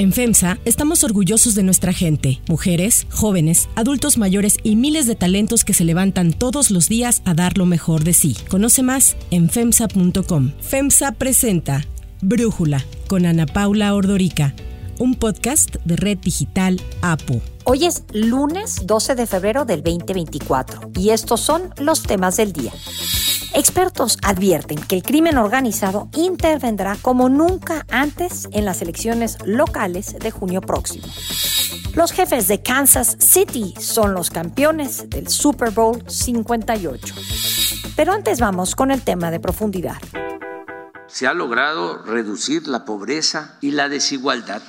En FEMSA estamos orgullosos de nuestra gente, mujeres, jóvenes, adultos mayores y miles de talentos que se levantan todos los días a dar lo mejor de sí. Conoce más en FEMSA.com. FEMSA presenta Brújula con Ana Paula Ordórica, un podcast de Red Digital Apo. Hoy es lunes 12 de febrero del 2024 y estos son los temas del día. Expertos advierten que el crimen organizado intervendrá como nunca antes en las elecciones locales de junio próximo. Los jefes de Kansas City son los campeones del Super Bowl 58. Pero antes vamos con el tema de profundidad. Se ha logrado reducir la pobreza y la desigualdad.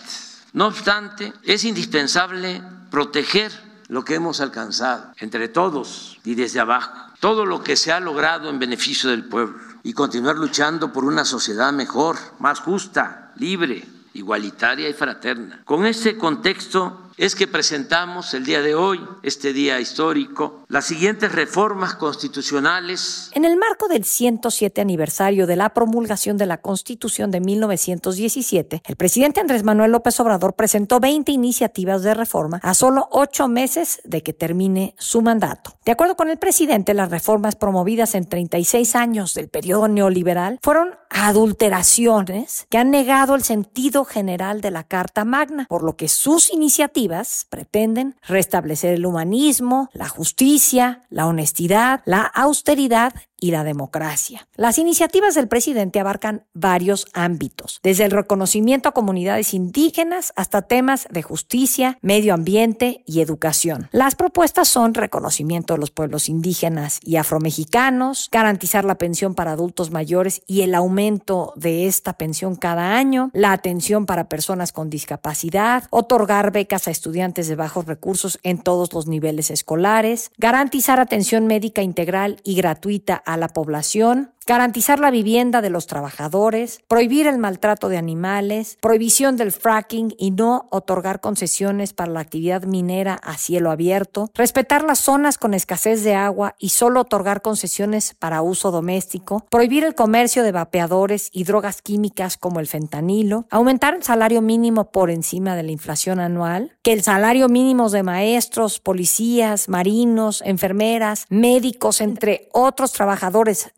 No obstante, es indispensable proteger lo que hemos alcanzado entre todos y desde abajo, todo lo que se ha logrado en beneficio del pueblo, y continuar luchando por una sociedad mejor, más justa, libre, igualitaria y fraterna. Con este contexto es que presentamos el día de hoy, este día histórico, las siguientes reformas constitucionales. En el marco del 107 aniversario de la promulgación de la Constitución de 1917, el presidente Andrés Manuel López Obrador presentó 20 iniciativas de reforma a solo 8 meses de que termine su mandato. De acuerdo con el presidente, las reformas promovidas en 36 años del periodo neoliberal fueron adulteraciones que han negado el sentido general de la Carta Magna, por lo que sus iniciativas pretenden restablecer el humanismo, la justicia, la honestidad, la austeridad y la democracia. Las iniciativas del presidente abarcan varios ámbitos, desde el reconocimiento a comunidades indígenas hasta temas de justicia, medio ambiente y educación. Las propuestas son reconocimiento de los pueblos indígenas y afromexicanos, garantizar la pensión para adultos mayores y el aumento de esta pensión cada año, la atención para personas con discapacidad, otorgar becas a estudiantes de bajos recursos en todos los niveles escolares, garantizar atención médica integral y gratuita a la población, garantizar la vivienda de los trabajadores, prohibir el maltrato de animales, prohibición del fracking y no otorgar concesiones para la actividad minera a cielo abierto, respetar las zonas con escasez de agua y solo otorgar concesiones para uso doméstico, prohibir el comercio de vapeadores y drogas químicas como el fentanilo, aumentar el salario mínimo por encima de la inflación anual, que el salario mínimo de maestros, policías, marinos, enfermeras, médicos, entre otros trabajadores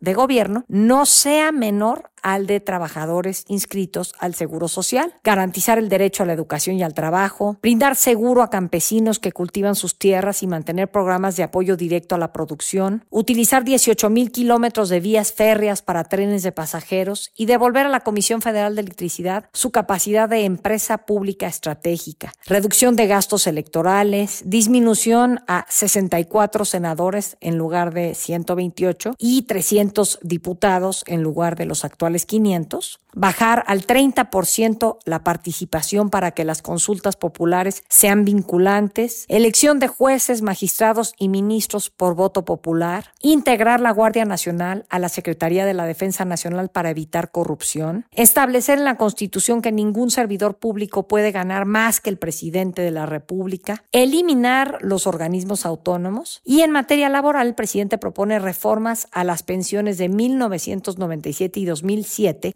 de gobierno, no sea menor al de trabajadores inscritos al Seguro Social, garantizar el derecho a la educación y al trabajo, brindar seguro a campesinos que cultivan sus tierras y mantener programas de apoyo directo a la producción, utilizar 18,000 kilómetros de vías férreas para trenes de pasajeros y devolver a la Comisión Federal de Electricidad su capacidad de empresa pública estratégica, reducción de gastos electorales, disminución a 64 senadores en lugar de 128 y 300 diputados en lugar de los actuales 500, bajar al 30% la participación para que las consultas populares sean vinculantes, elección de jueces, magistrados y ministros por voto popular, integrar la Guardia Nacional a la Secretaría de la Defensa Nacional para evitar corrupción, establecer en la Constitución que ningún servidor público puede ganar más que el presidente de la República, eliminar los organismos autónomos y en materia laboral el presidente propone reformas a las pensiones de 1997 y 2007,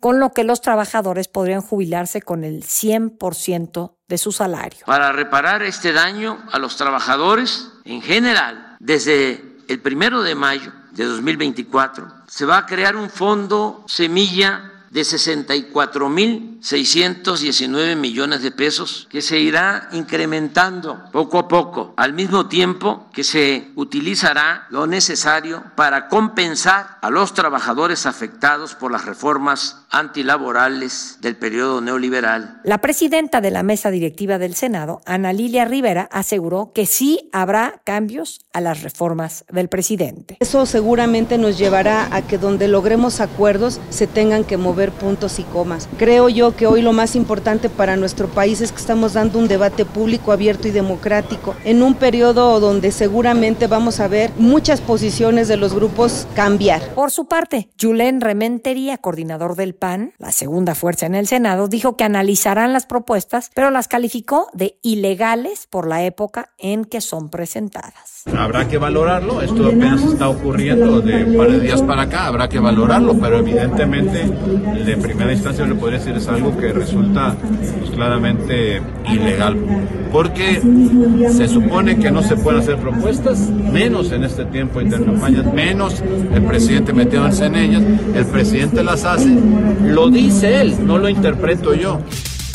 con lo que los trabajadores podrían jubilarse con el 100% de su salario. Para reparar este daño a los trabajadores en general, desde el 1 de mayo de 2024 se va a crear un fondo semilla de 64,619 millones de pesos que se irá incrementando poco a poco, al mismo tiempo que se utilizará lo necesario para compensar a los trabajadores afectados por las reformas antilaborales del periodo neoliberal. La presidenta de la mesa directiva del Senado, Ana Lilia Rivera, aseguró que sí habrá cambios a las reformas del presidente. Eso seguramente nos llevará a que donde logremos acuerdos se tengan que mover puntos y comas. Creo yo que hoy lo más importante para nuestro país es que estamos dando un debate público, abierto y democrático en un periodo donde seguramente vamos a ver muchas posiciones de los grupos cambiar. Por su parte, Julen Rementería, coordinador del PAN, la segunda fuerza en el Senado, dijo que analizarán las propuestas, pero las calificó de ilegales por la época en que son presentadas. Habrá que valorarlo, esto apenas está ocurriendo de un par de días para acá, habrá que valorarlo, pero evidentemente de primera instancia le podría decir es algo que resulta pues, claramente ilegal, porque se supone que no se pueden hacer propuestas, menos en este tiempo de campañas, menos el presidente metiéndose en ellas, el presidente las hace, lo dice él, no lo interpreto yo.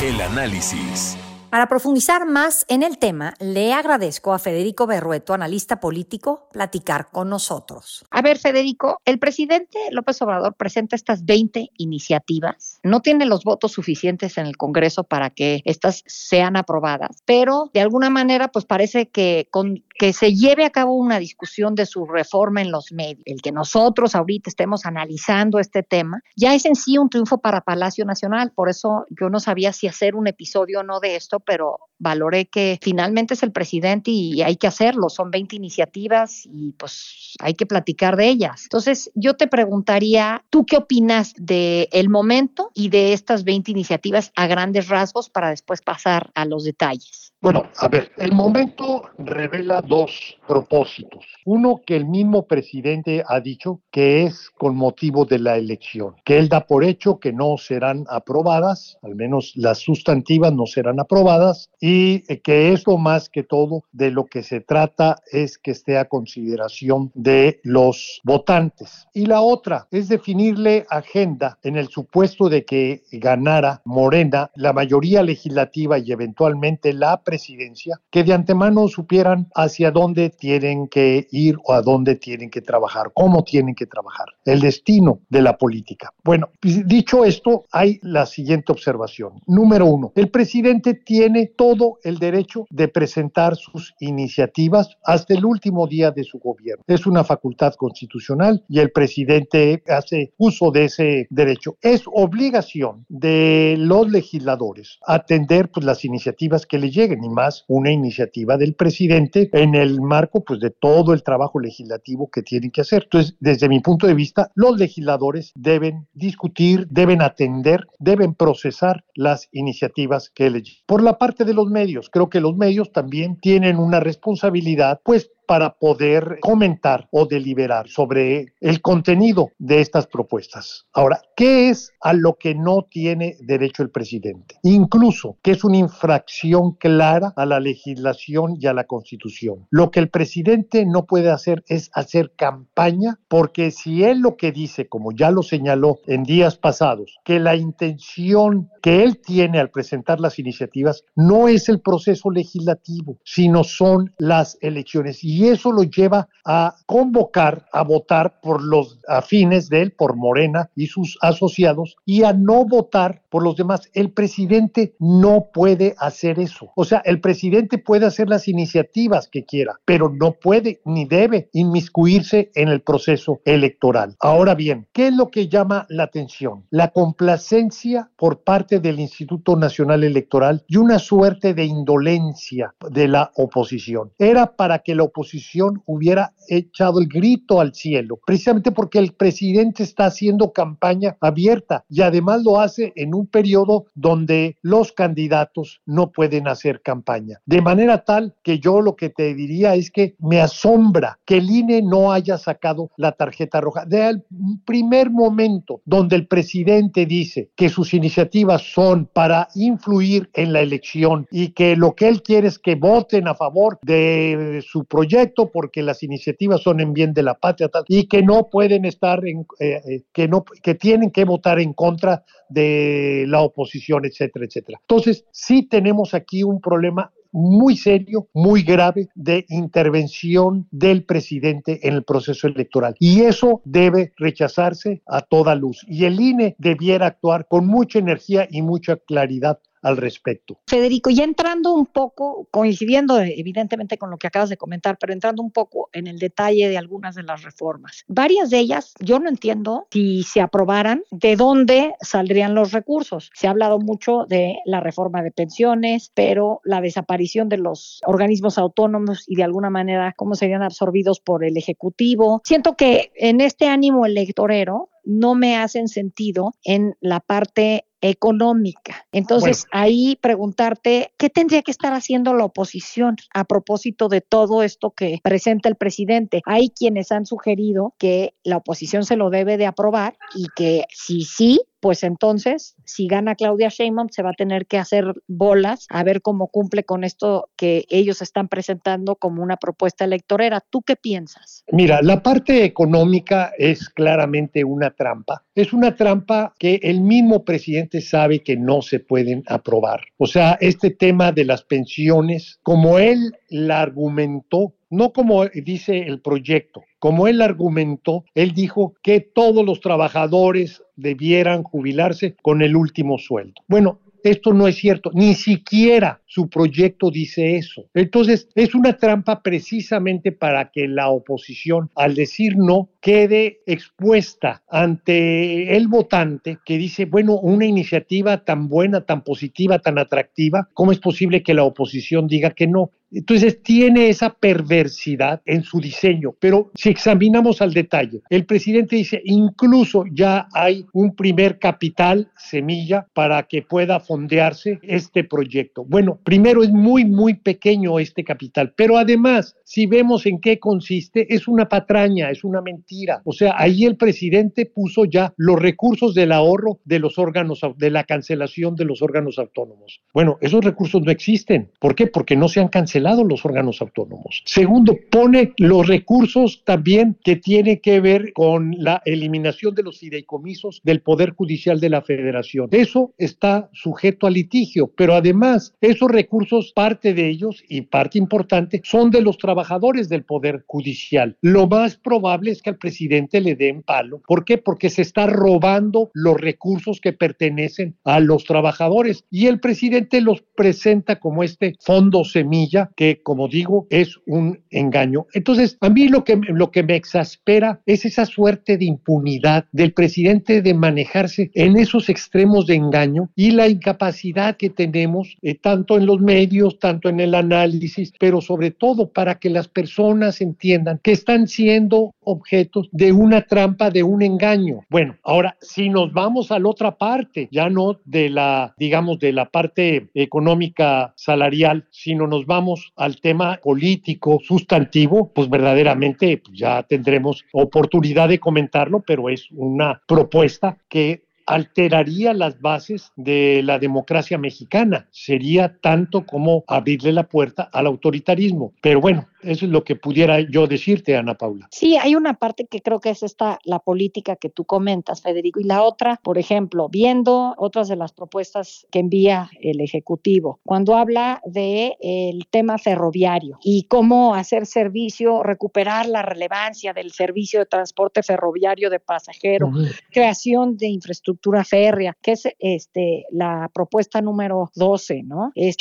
El análisis. Para profundizar más en el tema, le agradezco a Federico Berrueto, analista político, platicar con nosotros. A ver, Federico, el presidente López Obrador presenta estas 20 iniciativas. No tiene los votos suficientes en el Congreso para que estas sean aprobadas, pero de alguna manera pues parece que con que se lleve a cabo una discusión de su reforma en los medios. El que nosotros ahorita estemos analizando este tema ya es en sí un triunfo para Palacio Nacional. Por eso yo no sabía si hacer un episodio o no de esto, pero valoré que finalmente es el presidente y hay que hacerlo. Son 20 iniciativas y pues hay que platicar de ellas. Entonces yo te preguntaría, ¿tú qué opinas del momento y de estas 20 iniciativas a grandes rasgos para después pasar a los detalles? Bueno, a ver, el momento revela dos propósitos. Uno que el mismo presidente ha dicho que es con motivo de la elección, que él da por hecho que no serán aprobadas, al menos las sustantivas no serán aprobadas, y que eso más que todo de lo que se trata es que esté a consideración de los votantes. Y la otra es definirle agenda en el supuesto de que ganara Morena la mayoría legislativa y eventualmente la presidencia, que de antemano supieran hacia dónde tienen que ir o a dónde tienen que trabajar, cómo tienen que trabajar, el destino de la política. Bueno, dicho esto, hay la siguiente observación. Número uno, el presidente tiene todo el derecho de presentar sus iniciativas hasta el último día de su gobierno. Es una facultad constitucional y el presidente hace uso de ese derecho. Es obligación de los legisladores atender pues, las iniciativas que le llegue, ni más una iniciativa del presidente en el marco pues, de todo el trabajo legislativo que tienen que hacer. Entonces, desde mi punto de vista, los legisladores deben discutir, deben atender, deben procesar las iniciativas que les llegan. Por la parte de los medios, creo que los medios también tienen una responsabilidad, pues, para poder comentar o deliberar sobre el contenido de estas propuestas. Ahora, ¿qué es a lo que no tiene derecho el presidente? Incluso que es una infracción clara a la legislación y a la Constitución. Lo que el presidente no puede hacer es hacer campaña, porque si él lo que dice, como ya lo señaló en días pasados, que la intención que él tiene al presentar las iniciativas no es el proceso legislativo, sino son las elecciones. Y eso lo lleva a convocar, a votar por los afines de él, por Morena y sus asociados, y a no votar por los demás. El presidente no puede hacer eso. O sea, el presidente puede hacer las iniciativas que quiera, pero no puede ni debe inmiscuirse en el proceso electoral. Ahora bien, ¿qué es lo que llama la atención? La complacencia por parte del Instituto Nacional Electoral y una suerte de indolencia de la oposición. Era para que la oposición hubiera echado el grito al cielo, precisamente porque el presidente está haciendo campaña abierta y además lo hace en un periodo donde los candidatos no pueden hacer campaña. De manera tal que yo lo que te diría es que me asombra que el INE no haya sacado la tarjeta roja. Desde el primer momento donde el presidente dice que sus iniciativas son para influir en la elección y que lo que él quiere es que voten a favor de su proyecto porque las iniciativas son en bien de la patria tal, y que no pueden estar que tienen que votar en contra de la oposición, etcétera, etcétera. Entonces, sí tenemos aquí un problema muy serio, muy grave de intervención del presidente en el proceso electoral. Y eso debe rechazarse a toda luz. Y el INE debiera actuar con mucha energía y mucha claridad al respecto. Federico, ya entrando un poco, coincidiendo evidentemente con lo que acabas de comentar, pero entrando un poco en el detalle de algunas de las reformas. Varias de ellas, yo no entiendo, si se aprobaran, ¿de dónde saldrían los recursos? Se ha hablado mucho de la reforma de pensiones, pero la desaparición de los organismos autónomos y de alguna manera cómo serían absorbidos por el Ejecutivo. Siento que en este ánimo electorero no me hacen sentido en la parte económica. Entonces, bueno, ahí preguntarte, ¿qué tendría que estar haciendo la oposición a propósito de todo esto que presenta el presidente? Hay quienes han sugerido que la oposición se lo debe de aprobar y que sí, pues entonces, si gana Claudia Sheinbaum, se va a tener que hacer bolas a ver cómo cumple con esto que ellos están presentando como una propuesta electorera. ¿Tú qué piensas? Mira, la parte económica es claramente una trampa. Es una trampa que el mismo presidente sabe que no se pueden aprobar. O sea, este tema de las pensiones, como él la argumentó, no como dice el proyecto, como él argumentó, él dijo que todos los trabajadores debieran jubilarse con el último sueldo. Bueno, esto no es cierto, ni siquiera su proyecto dice eso. Entonces, es una trampa precisamente para que la oposición, al decir no, quede expuesta ante el votante que dice, bueno, una iniciativa tan buena, tan positiva, tan atractiva, ¿cómo es posible que la oposición diga que no? Entonces tiene esa perversidad en su diseño, pero si examinamos al detalle, el presidente dice incluso ya hay un primer capital, semilla, para que pueda fondearse este proyecto. Bueno, primero es muy, muy pequeño este capital, pero además, si vemos en qué consiste, es una patraña, es una mentira. O sea, ahí el presidente puso ya los recursos del ahorro de los órganos, de la cancelación de los órganos autónomos. Bueno, esos recursos no existen. ¿Por qué? Porque no se han cancelado los órganos autónomos. Segundo, pone los recursos también que tiene que ver con la eliminación de los fideicomisos del Poder Judicial de la Federación. Eso está sujeto a litigio, pero además esos recursos, parte de ellos y parte importante, son de los trabajadores del Poder Judicial. Lo más probable es que al presidente le den palo. ¿Por qué? Porque se está robando los recursos que pertenecen a los trabajadores y el presidente los presenta como este fondo semilla, que, como digo, es un engaño. Entonces, a mí lo que me exaspera es esa suerte de impunidad del presidente de manejarse en esos extremos de engaño y la incapacidad que tenemos, tanto en los medios, tanto en el análisis, pero sobre todo para que las personas entiendan que están siendo objetos de una trampa, de un engaño. Bueno, ahora, si nos vamos a la otra parte, ya no de la, digamos, de la parte económica salarial, sino nos vamos al tema político sustantivo, pues verdaderamente ya tendremos oportunidad de comentarlo, pero es una propuesta que alteraría las bases de la democracia mexicana. Sería tanto como abrirle la puerta al autoritarismo. Pero bueno, eso es lo que pudiera yo decirte, Ana Paula. Sí, hay una parte que creo que es esta, la política que tú comentas, Federico, y la otra, por ejemplo, viendo otras de las propuestas que envía el Ejecutivo, cuando habla de el tema ferroviario y cómo hacer servicio, recuperar la relevancia del servicio de transporte ferroviario de pasajeros, creación de infraestructura férrea, que es la propuesta número 12, ¿no? Y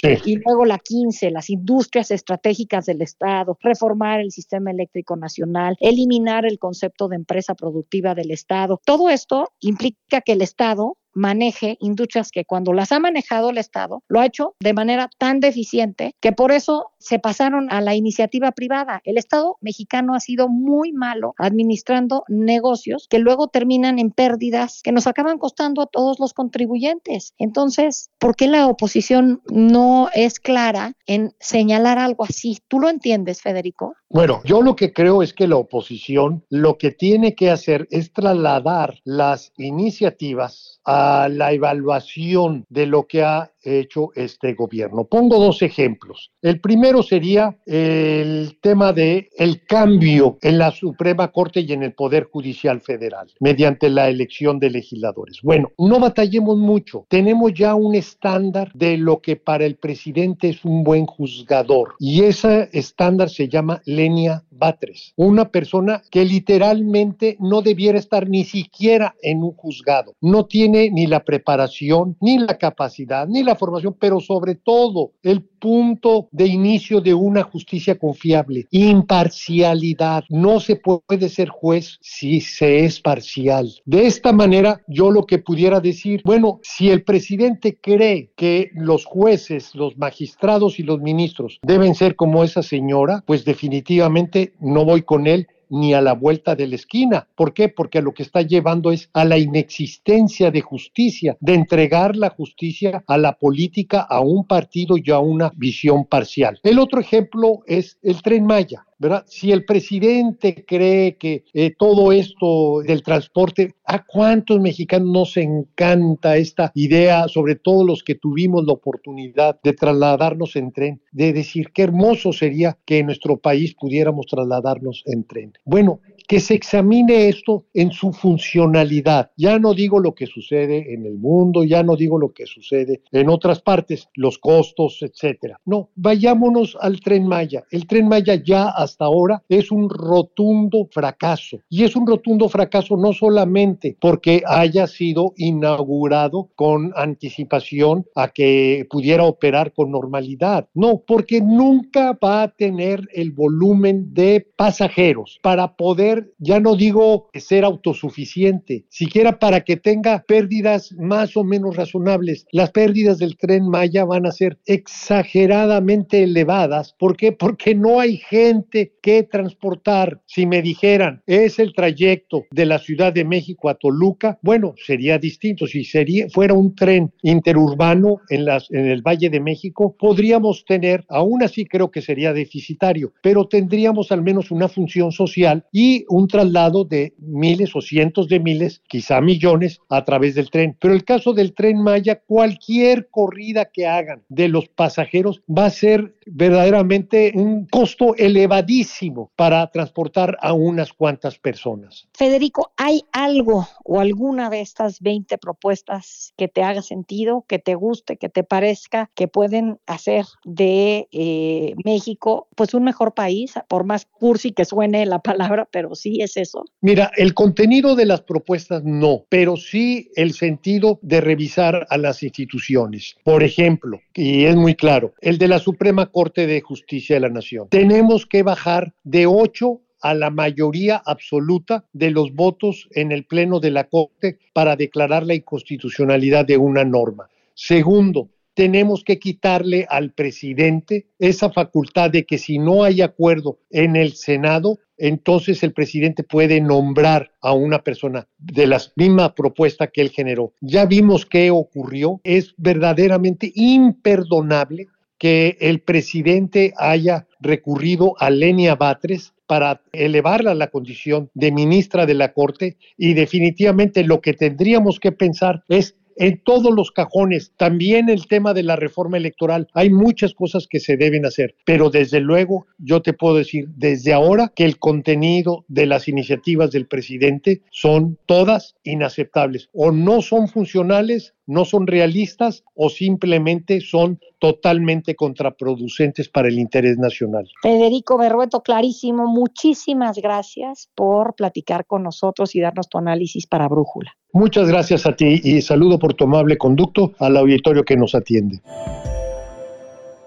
luego la 15, las industrias estratégicas del Estado, reformar el sistema eléctrico nacional, eliminar el concepto de empresa productiva del Estado. Todo esto implica que el Estado maneje industrias que cuando las ha manejado el Estado, lo ha hecho de manera tan deficiente que por eso se pasaron a la iniciativa privada. El Estado mexicano ha sido muy malo administrando negocios que luego terminan en pérdidas que nos acaban costando a todos los contribuyentes. Entonces, ¿por qué la oposición no es clara en señalar algo así? ¿Tú lo entiendes, Federico? Bueno, yo lo que creo es que la oposición lo que tiene que hacer es trasladar las iniciativas a la evaluación de lo que ha hecho este gobierno. Pongo dos ejemplos. El primero sería el tema del cambio en la Suprema Corte y en el Poder Judicial Federal mediante la elección de legisladores. Bueno, no batallemos mucho. Tenemos ya un estándar de lo que para el presidente es un buen juzgador y ese estándar se llama Lenia Batres, una persona que literalmente no debiera estar ni siquiera en un juzgado. No tiene ni la preparación, ni la capacidad, ni la la formación, pero sobre todo el punto de inicio de una justicia confiable, imparcialidad. No se puede ser juez si se es parcial. De esta manera, yo lo que pudiera decir, bueno, si el presidente cree que los jueces, los magistrados y los ministros deben ser como esa señora, pues definitivamente no voy con él ni a la vuelta de la esquina. ¿Por qué? Porque lo que está llevando es a la inexistencia de justicia, de entregar la justicia a la política, a un partido y a una visión parcial. El otro ejemplo es el Tren Maya, ¿verdad? Si el presidente cree que todo esto del transporte, ¿a cuántos mexicanos nos encanta esta idea, sobre todo los que tuvimos la oportunidad de trasladarnos en tren, de decir qué hermoso sería que en nuestro país pudiéramos trasladarnos en tren? Bueno, que se examine esto en su funcionalidad. Ya no digo lo que sucede en el mundo, ya no digo lo que sucede en otras partes, los costos, etcétera. No, vayámonos al Tren Maya. El Tren Maya ya hasta ahora es un rotundo fracaso. Y es un rotundo fracaso no solamente porque haya sido inaugurado con anticipación a que pudiera operar con normalidad. No, porque nunca va a tener el volumen de pasajeros para poder, ya no digo ser autosuficiente, siquiera para que tenga pérdidas más o menos razonables. Las pérdidas del Tren Maya van a ser exageradamente elevadas. ¿Por qué? Porque no hay gente que transportar. Si me dijeran, es el trayecto de la Ciudad de México a Toluca, bueno, sería distinto. Si fuera un tren interurbano en el Valle de México, podríamos tener, aún así creo que sería deficitario, pero tendríamos al menos una función social y un traslado de miles o cientos de miles, quizá millones, a través del tren. Pero el caso del Tren Maya, cualquier corrida que hagan de los pasajeros va a ser verdaderamente un costo elevadísimo para transportar a unas cuantas personas. Federico, ¿hay algo o alguna de estas 20 propuestas que te haga sentido, que te guste, que te parezca, que pueden hacer de México pues un mejor país? Por más cursi que suene la palabra, pero sí es eso. Mira, el contenido de las propuestas no, pero sí el sentido de revisar a las instituciones. Por ejemplo, y es muy claro, el de la Suprema Corte de Justicia de la Nación. Tenemos que bajar de 8 a la mayoría absoluta de los votos en el Pleno de la Corte para declarar la inconstitucionalidad de una norma. Segundo, tenemos que quitarle al presidente esa facultad de que si no hay acuerdo en el Senado, entonces el presidente puede nombrar a una persona de la misma propuesta que él generó. Ya vimos qué ocurrió. Es verdaderamente imperdonable que el presidente haya recurrido a Lenia Batres para elevarla a la condición de ministra de la Corte, y definitivamente lo que tendríamos que pensar es en todos los cajones, también el tema de la reforma electoral. Hay muchas cosas que se deben hacer, pero desde luego yo te puedo decir desde ahora que el contenido de las iniciativas del presidente son todas inaceptables, o no son funcionales, no son realistas o simplemente son totalmente contraproducentes para el interés nacional. Federico Berrueto, clarísimo, muchísimas gracias por platicar con nosotros y darnos tu análisis para Brújula. Muchas gracias a ti y saludo por tu amable conducto al auditorio que nos atiende.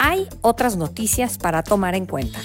Hay otras noticias para tomar en cuenta.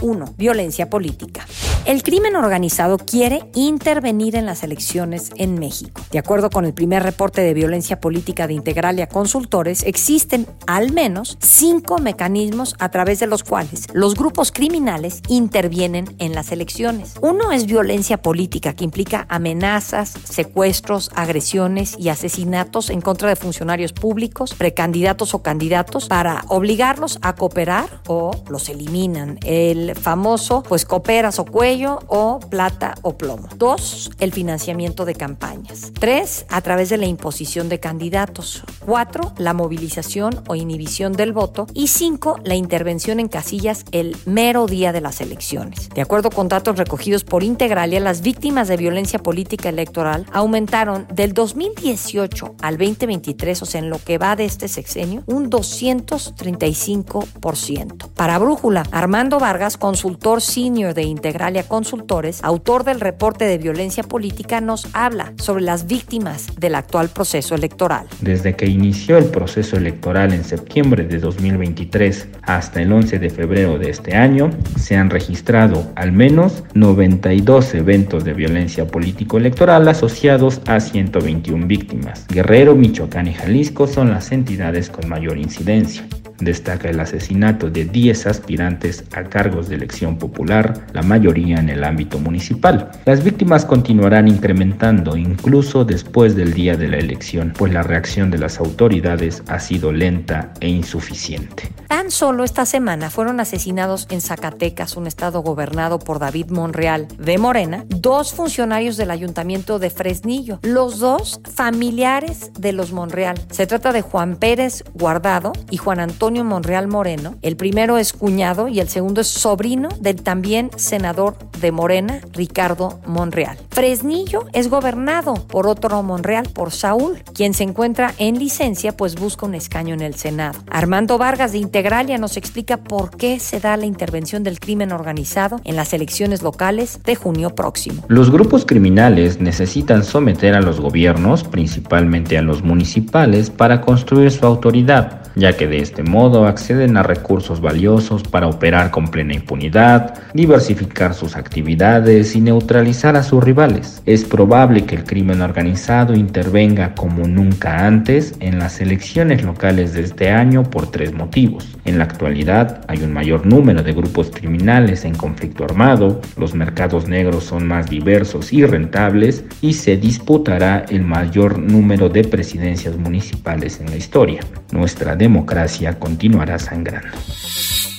1. Violencia política. El crimen organizado quiere intervenir en las elecciones en México. De acuerdo con el primer reporte de violencia política de Integralia Consultores, existen al menos 5 mecanismos a través de los cuales los grupos criminales intervienen en las elecciones. Uno es violencia política, que implica amenazas, secuestros, agresiones y asesinatos en contra de funcionarios públicos, precandidatos o candidatos, para obligarlos a cooperar o los eliminan. El famoso, pues cooperas o cuelgas, sello o plata o plomo. 2, el financiamiento de campañas. 3, a través de la imposición de candidatos. 4, la movilización o inhibición del voto. Y 5, la intervención en casillas el mero día de las elecciones. De acuerdo con datos recogidos por Integralia, las víctimas de violencia política electoral aumentaron del 2018 al 2023, o sea, en lo que va de este sexenio, un 235%. Para Brújula, Armando Vargas, consultor senior de Integralia Consultores, autor del reporte de violencia política, nos habla sobre las víctimas del actual proceso electoral. Desde que inició el proceso electoral en septiembre de 2023 hasta el 11 de febrero de este año, se han registrado al menos 92 eventos de violencia político-electoral asociados a 121 víctimas. Guerrero, Michoacán y Jalisco son las entidades con mayor incidencia. Destaca el asesinato de 10 aspirantes a cargos de elección popular, la mayoría en el ámbito municipal. Las víctimas continuarán incrementando incluso después del día de la elección, pues la reacción de las autoridades ha sido lenta e insuficiente. Tan solo esta semana fueron asesinados en Zacatecas, un estado gobernado por David Monreal de Morena, 2 funcionarios del ayuntamiento de Fresnillo, los 2 familiares de los Monreal. Se trata de Juan Pérez Guardado y Juan Antonio Monreal Moreno. El primero es cuñado y el segundo es sobrino del también senador de Morena, Ricardo Monreal. Fresnillo es gobernado por otro Monreal, por Saúl, quien se encuentra en licencia, pues busca un escaño en el Senado. Armando Vargas de Integralia nos explica por qué se da la intervención del crimen organizado en las elecciones locales de junio próximo. Los grupos criminales necesitan someter a los gobiernos, principalmente a los municipales, para construir su autoridad, ya que de este modo acceden a recursos valiosos para operar con plena impunidad, diversificar sus actividades y neutralizar a sus rivales. Es probable que el crimen organizado intervenga como nunca antes en las elecciones locales de este año por 3 motivos. En la actualidad hay un mayor número de grupos criminales en conflicto armado, los mercados negros son más diversos y rentables y se disputará el mayor número de presidencias municipales en la historia. Nuestra democracia continuará sangrando.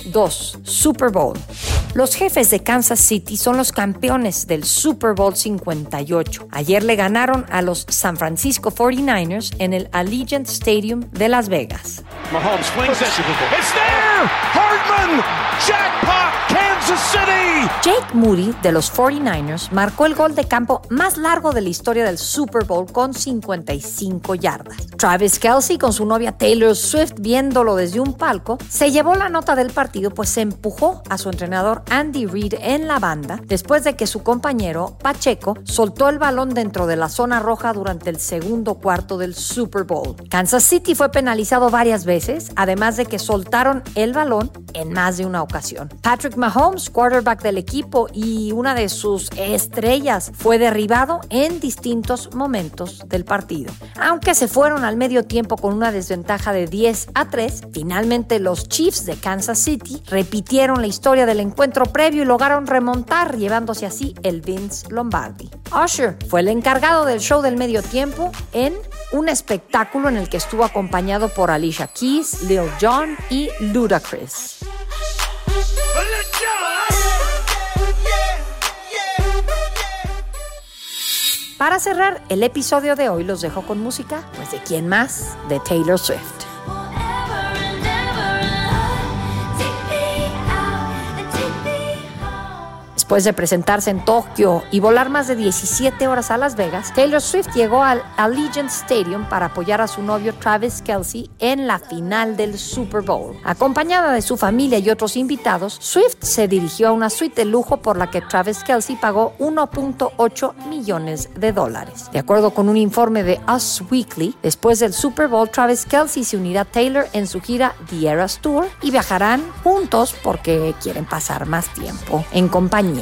2. Super Bowl. Los jefes de Kansas City son los campeones del Super Bowl 58. Ayer le ganaron a los San Francisco 49ers en el Allegiant Stadium de Las Vegas. Mahomes swings it. It's there! Hartman! Jackpot! Kansas City! Jake Moody de los 49ers marcó el gol de campo más largo de la historia del Super Bowl con 55 yardas. Travis Kelce con su novia Taylor Swift viéndolo desde un palco se llevó la nota del partido, pues se empujó a su entrenador Andy Reid en la banda después de que su compañero Pacheco soltó el balón dentro de la zona roja durante el segundo cuarto del Super Bowl. Kansas City fue penalizado varias veces, además de que soltaron el balón en más de una ocasión. Patrick Mahomes, quarterback del equipo y una de sus estrellas, fue derribado en distintos momentos del partido. Aunque se fueron al medio tiempo con una desventaja de 10-3, finalmente los Chiefs de Kansas City repitieron la historia del encuentro previo y lograron remontar, llevándose así el Vince Lombardi. Usher fue el encargado del show del medio tiempo en un espectáculo en el que estuvo acompañado por Alicia Keys, Lil Jon y Ludacris. Para cerrar el episodio de hoy los dejo con música, pues de quién más, de Taylor Swift. Después de presentarse en Tokio y volar más de 17 horas a Las Vegas, Taylor Swift llegó al Allegiant Stadium para apoyar a su novio Travis Kelce en la final del Super Bowl. Acompañada de su familia y otros invitados, Swift se dirigió a una suite de lujo por la que Travis Kelce pagó $1.8 millones. De acuerdo con un informe de Us Weekly, después del Super Bowl, Travis Kelce se unirá a Taylor en su gira The Eras Tour y viajarán juntos porque quieren pasar más tiempo en compañía.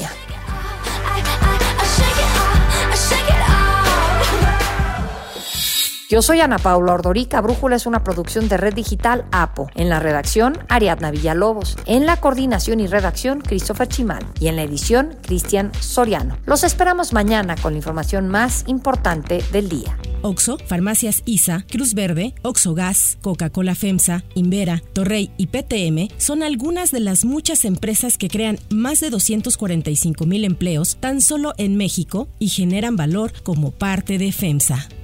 Yo soy Ana Paula Ordórica. Brújula es una producción de Red Digital Apo. En la redacción, Ariadna Villalobos. En la coordinación y redacción, Christopher Chimal. Y en la edición, Cristian Soriano. Los esperamos mañana con la información más importante del día. Oxxo, Farmacias ISA, Cruz Verde, Oxxo Gas, Coca-Cola FEMSA, Invera, Torrey y PTM son algunas de las muchas empresas que crean más de 245,000 empleos tan solo en México y generan valor como parte de FEMSA.